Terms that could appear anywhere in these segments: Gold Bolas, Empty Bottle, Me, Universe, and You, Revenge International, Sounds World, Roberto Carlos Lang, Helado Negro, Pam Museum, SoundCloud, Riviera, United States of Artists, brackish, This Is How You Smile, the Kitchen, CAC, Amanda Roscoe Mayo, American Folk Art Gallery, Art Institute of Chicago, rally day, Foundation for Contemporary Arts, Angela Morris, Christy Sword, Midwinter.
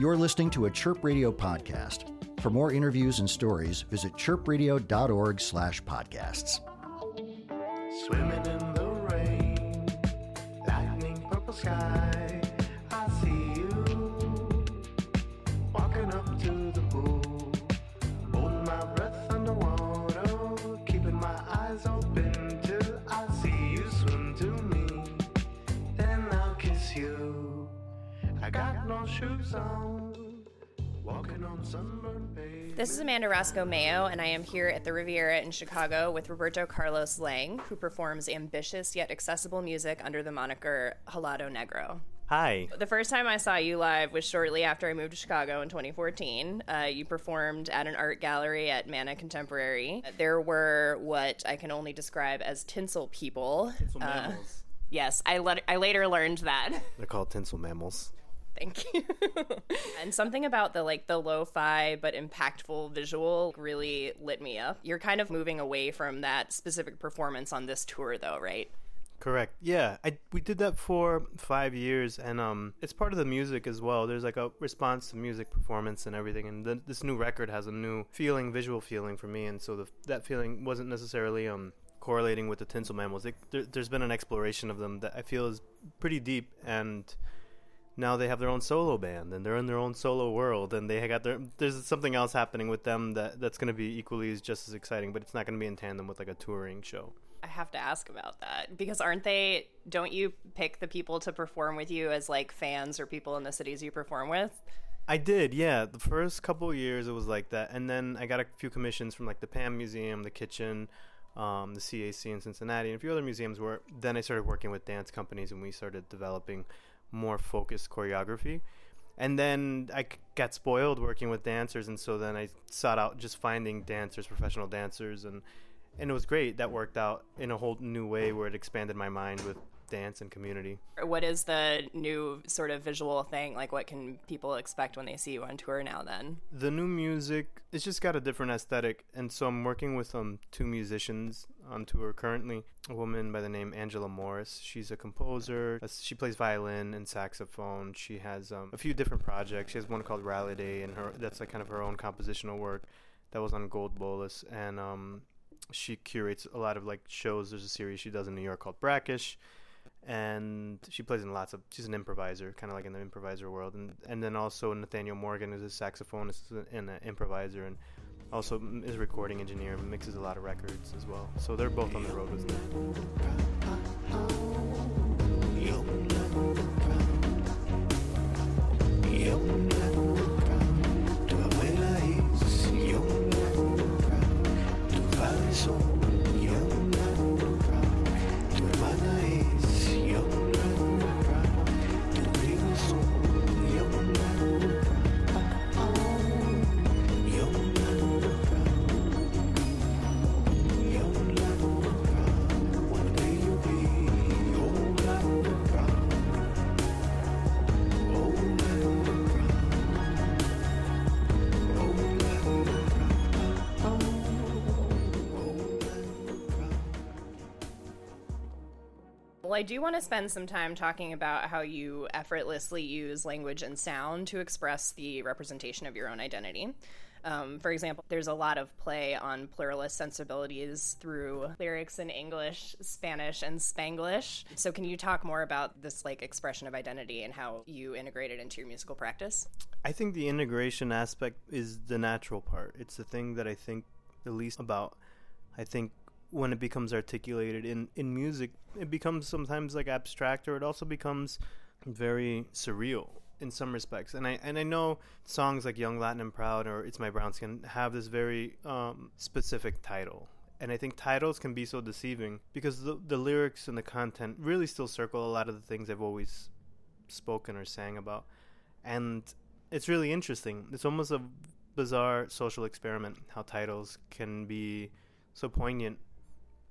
You're listening to a Chirp Radio podcast. For more interviews and stories, visit chirpradio.org/podcasts. Swimming in the rain, lightning, purple sky, I see you, walking up to the pool, holding my breath underwater, keeping my eyes open till I see you swim to me, then I'll kiss you, I got no shoes on, walking on sunburned pavement. This is Amanda Roscoe Mayo, and I am here at the Riviera in Chicago with Roberto Carlos Lang, who performs ambitious yet accessible music under the moniker Helado Negro. Hi. The first time I saw you live was shortly after I moved to Chicago in 2014. You performed at an art gallery at Mana Contemporary. There were what I can only describe as tinsel people. Tinsel mammals. Yes, I later learned that. They're called tinsel mammals. Thank you. And something about the lo-fi but impactful visual really lit me up. You're kind of moving away from that specific performance on this tour, though, right? Correct. Yeah, we did that for 5 years, and it's part of the music as well. There's a response to music performance and everything, and this new record has a new feeling, visual feeling for me, and so that feeling wasn't necessarily correlating with the tinsel mammals. There's been an exploration of them that I feel is pretty deep, and now they have their own solo band, and they're in their own solo world, and they got there's something else happening with them that's going to be equally just as exciting, but it's not going to be in tandem with a touring show. I have to ask about that, because don't you pick the people to perform with you as fans or people in the cities you perform with? I did, yeah. The first couple of years it was like that, and then I got a few commissions from the Pam Museum, the Kitchen, the CAC in Cincinnati, and a few other museums where then I started working with dance companies, and we started developing more focused choreography. And then I got spoiled working with dancers, and so then I sought out just finding dancers, professional dancers, and it was great. That worked out in a whole new way where it expanded my mind with dance and community. What is the new sort of visual thing? What can people expect when they see you on tour now then? The new music, it's just got a different aesthetic, and so I'm working with two musicians on tour currently. A woman by the name Angela Morris. She's a composer. She plays violin and saxophone. She has a few different projects. She has one called Rally Day, and that's kind of her own compositional work that was on Gold Bolas, and she curates a lot of shows. There's a series she does in New York called Brackish, and she plays in lots of, she's an improviser, kind of in the improviser world, and then also Nathaniel Morgan, who's a saxophonist and an improviser, and also is a recording engineer and mixes a lot of records as well, so they're both on the road with me. Well, I do want to spend some time talking about how you effortlessly use language and sound to express the representation of your own identity. For example, there's a lot of play on pluralist sensibilities through lyrics in English, Spanish, and Spanglish. So can you talk more about this expression of identity and how you integrate it into your musical practice? I think the integration aspect is the natural part. It's the thing that I think the least about. I think when it becomes articulated in music, it becomes sometimes abstract, or it also becomes very surreal in some respects. And I know songs like Young Latin and Proud or It's My Brown Skin have this very specific title. And I think titles can be so deceiving because the lyrics and the content really still circle a lot of the things I've always spoken or sang about. And it's really interesting. It's almost a bizarre social experiment how titles can be so poignant,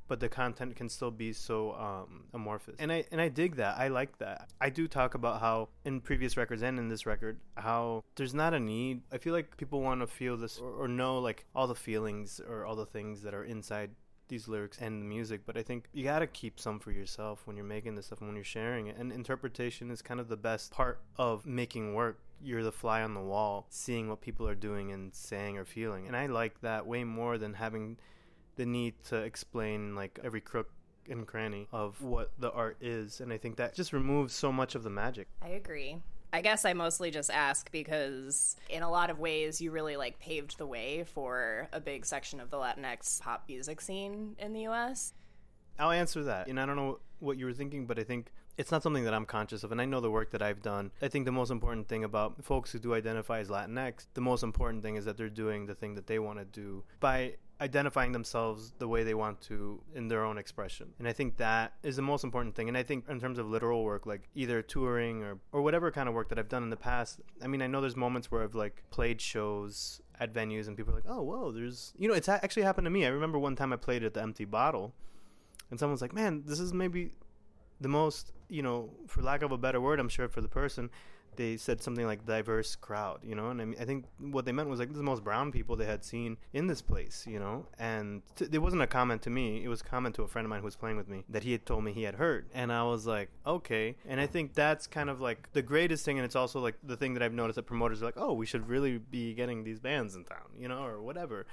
but the content can still be so amorphous. And I dig that. I like that. I do talk about how in previous records and in this record, how there's not a need. I feel like people want to feel this or know all the feelings or all the things that are inside these lyrics and the music, but I think you got to keep some for yourself when you're making this stuff and when you're sharing it. And interpretation is kind of the best part of making work you're the fly on the wall, seeing what people are doing and saying or feeling. And I like that way more than having the need to explain like every crook and cranny of what the art is. And I think that just removes so much of the magic. I agree. I guess I mostly just ask because in a lot of ways you really like paved the way for a big section of the Latinx pop music scene in the US. I'll answer that. And I don't know what you were thinking, but I think it's not something that I'm conscious of. And I know the work that I've done. I think the most important thing about folks who do identify as Latinx, the most important thing is that they're doing the thing that they want to do by identifying themselves the way they want to in their own expression. And I think that is the most important thing. And I think in terms of literal work, like either touring or whatever kind of work that I've done in the past, I mean, I know there's moments where I've like played shows at venues and people are like, oh, whoa, there's, you know, it's actually happened to me. I remember one time I played at the Empty Bottle and someone's like, man, this is maybe the most, you know, for lack of a better word, I'm sure for the person, they said something like diverse crowd, you know? And I mean, I think what they meant was like the most brown people they had seen in this place, you know? And it wasn't a comment to me. It was a comment to a friend of mine who was playing with me that he had told me he had heard. And I was like, okay. And I think that's kind of like the greatest thing. And it's also like the thing that I've noticed that promoters are like, oh, we should really be getting these bands in town, you know, or whatever.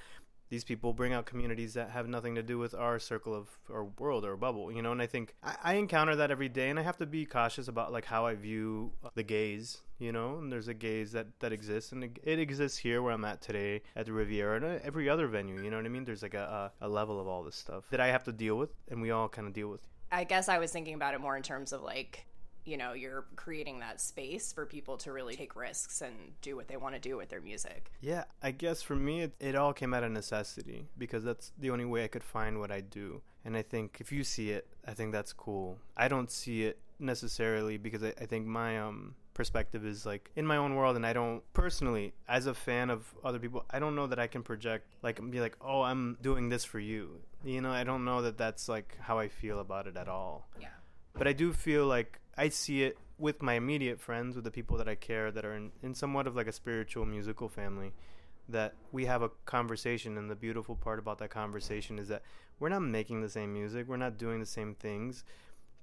These people bring out communities that have nothing to do with our circle of our world or bubble, you know? And I think I encounter that every day, and I have to be cautious about like how I view the gaze, you know? And there's a gaze that exists, and it exists here where I'm at today at the Riviera and every other venue, you know what I mean? There's like a level of all this stuff that I have to deal with, and we all kind of deal with. I guess I was thinking about it more in terms of like, you know, you're creating that space for people to really take risks and do what they want to do with their music. Yeah, I guess for me, it all came out of necessity because that's the only way I could find what I do. And I think if you see it, I think that's cool. I don't see it necessarily because I think my perspective is like in my own world, and I don't personally, as a fan of other people, I don't know that I can project like and be like, oh, I'm doing this for you. You know, I don't know that that's like how I feel about it at all. Yeah. But I do feel like I see it with my immediate friends, with the people that I care that are in somewhat of like a spiritual musical family, that we have a conversation. And the beautiful part about that conversation is that we're not making the same music. We're not doing the same things,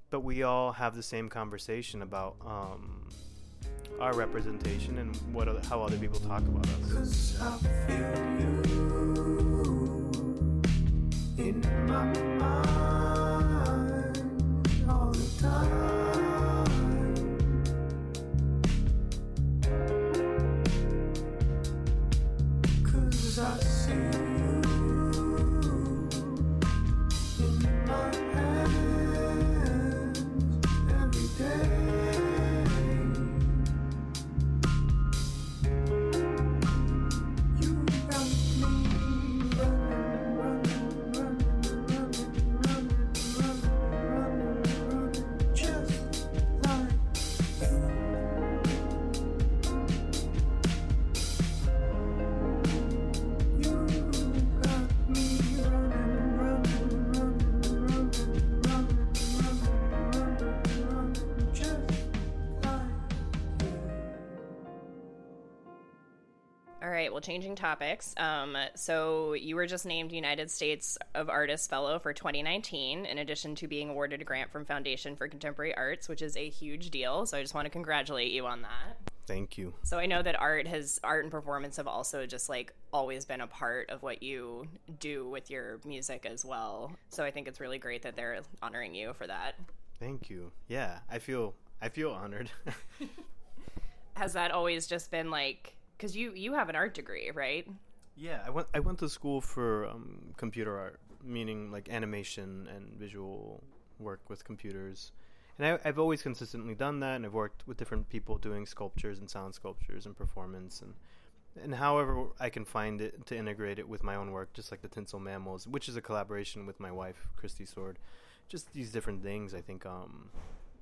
but we all have the same conversation about our representation and how other people talk about us. 'Cause I feel you in my mind all the time. I see you in my hands every day. You got me running, just like you. Well, changing topics. So you were just named United States of Artists Fellow for 2019, in addition to being awarded a grant from Foundation for Contemporary Arts, which is a huge deal. So I just want to congratulate you on that. Thank you. So I know that art and performance have also just like always been a part of what you do with your music as well. So I think it's really great that they're honoring you for that. Thank you. Yeah, I feel honored. Has that always just been like, because you have an art degree, right? Yeah, I went to school for computer art, meaning like animation and visual work with computers. And I've always consistently done that, and I've worked with different people doing sculptures and sound sculptures and performance and however I can find it to integrate it with my own work, just like the Tinsel Mammals, which is a collaboration with my wife, Christy Sword. Just these different things, I think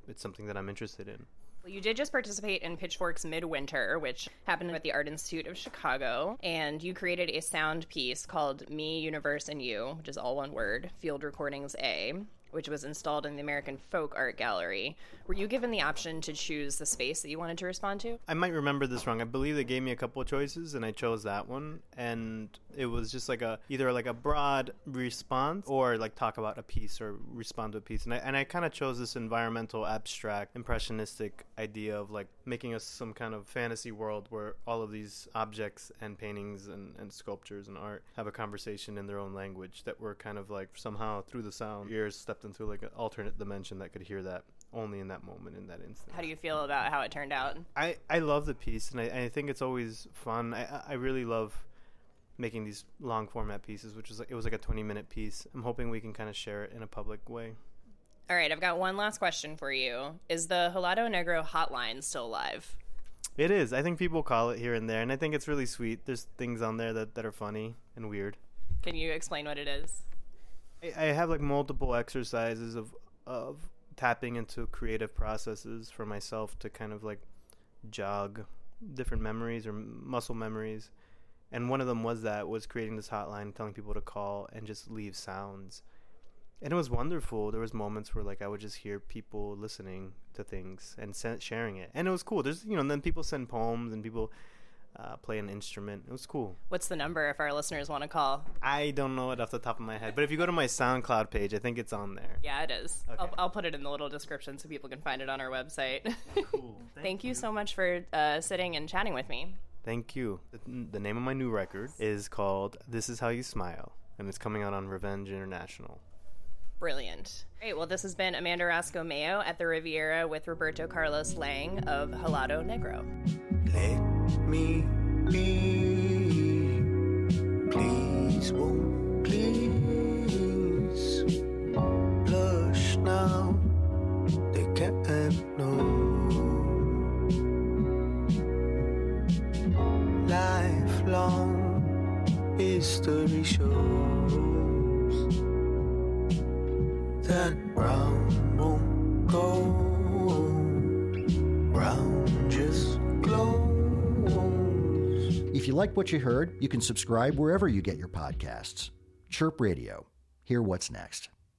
it's something that I'm interested in. Well, you did just participate in Pitchfork's Midwinter, which happened at the Art Institute of Chicago, and you created a sound piece called Me, Universe, and You, which is all one word, Field Recordings A. which was installed in the American Folk Art Gallery. Were you given the option to choose the space that you wanted to respond to? I might remember this wrong. I believe they gave me a couple of choices, and I chose that one. And it was just like either a broad response or like talk about a piece or respond to a piece. And I kind of chose this environmental, abstract, impressionistic idea of like making us some kind of fantasy world where all of these objects and paintings and sculptures and art have a conversation in their own language that we're kind of like somehow through the sound ears stepped into like an alternate dimension that could hear that only in that moment, in that instant. How do you feel about how it turned out? I love the piece, and I think it's always fun. I really love making these long format pieces, which is like, it was like a 20-minute piece. I'm hoping we can kind of share it in a public way. All right, I've got one last question for you. Is the Helado Negro hotline still alive? It is. I think people call it here and there, and I think it's really sweet. There's things on there that are funny and weird. Can you explain what it is? I have like multiple exercises of tapping into creative processes for myself to kind of like jog different memories or muscle memories. And one of them was creating this hotline, telling people to call and just leave sounds. And it was wonderful. There was moments where like I would just hear people listening to things and sharing it. And it was cool. There's, and then people send poems and people play an instrument. It was cool. What's the number if our listeners want to call? I don't know it off the top of my head, but if you go to my SoundCloud page, I think it's on there. Yeah, it is. Okay. I'll put it in the little description so people can find it on our website. Cool. Thank you so much for sitting and chatting with me. Thank you. The name of my new record is called This Is How You Smile, and it's coming out on Revenge International. Brilliant. Great. Well, this has been Amanda Roscoe Mayo at the Riviera with Roberto Carlos Lang of Helado Negro. Let me be. Please won't please. Blush now. They can't know. Lifelong history shows that round won't go, round just glows. If you like what you heard, you can subscribe wherever you get your podcasts. Chirp Radio. Hear what's next.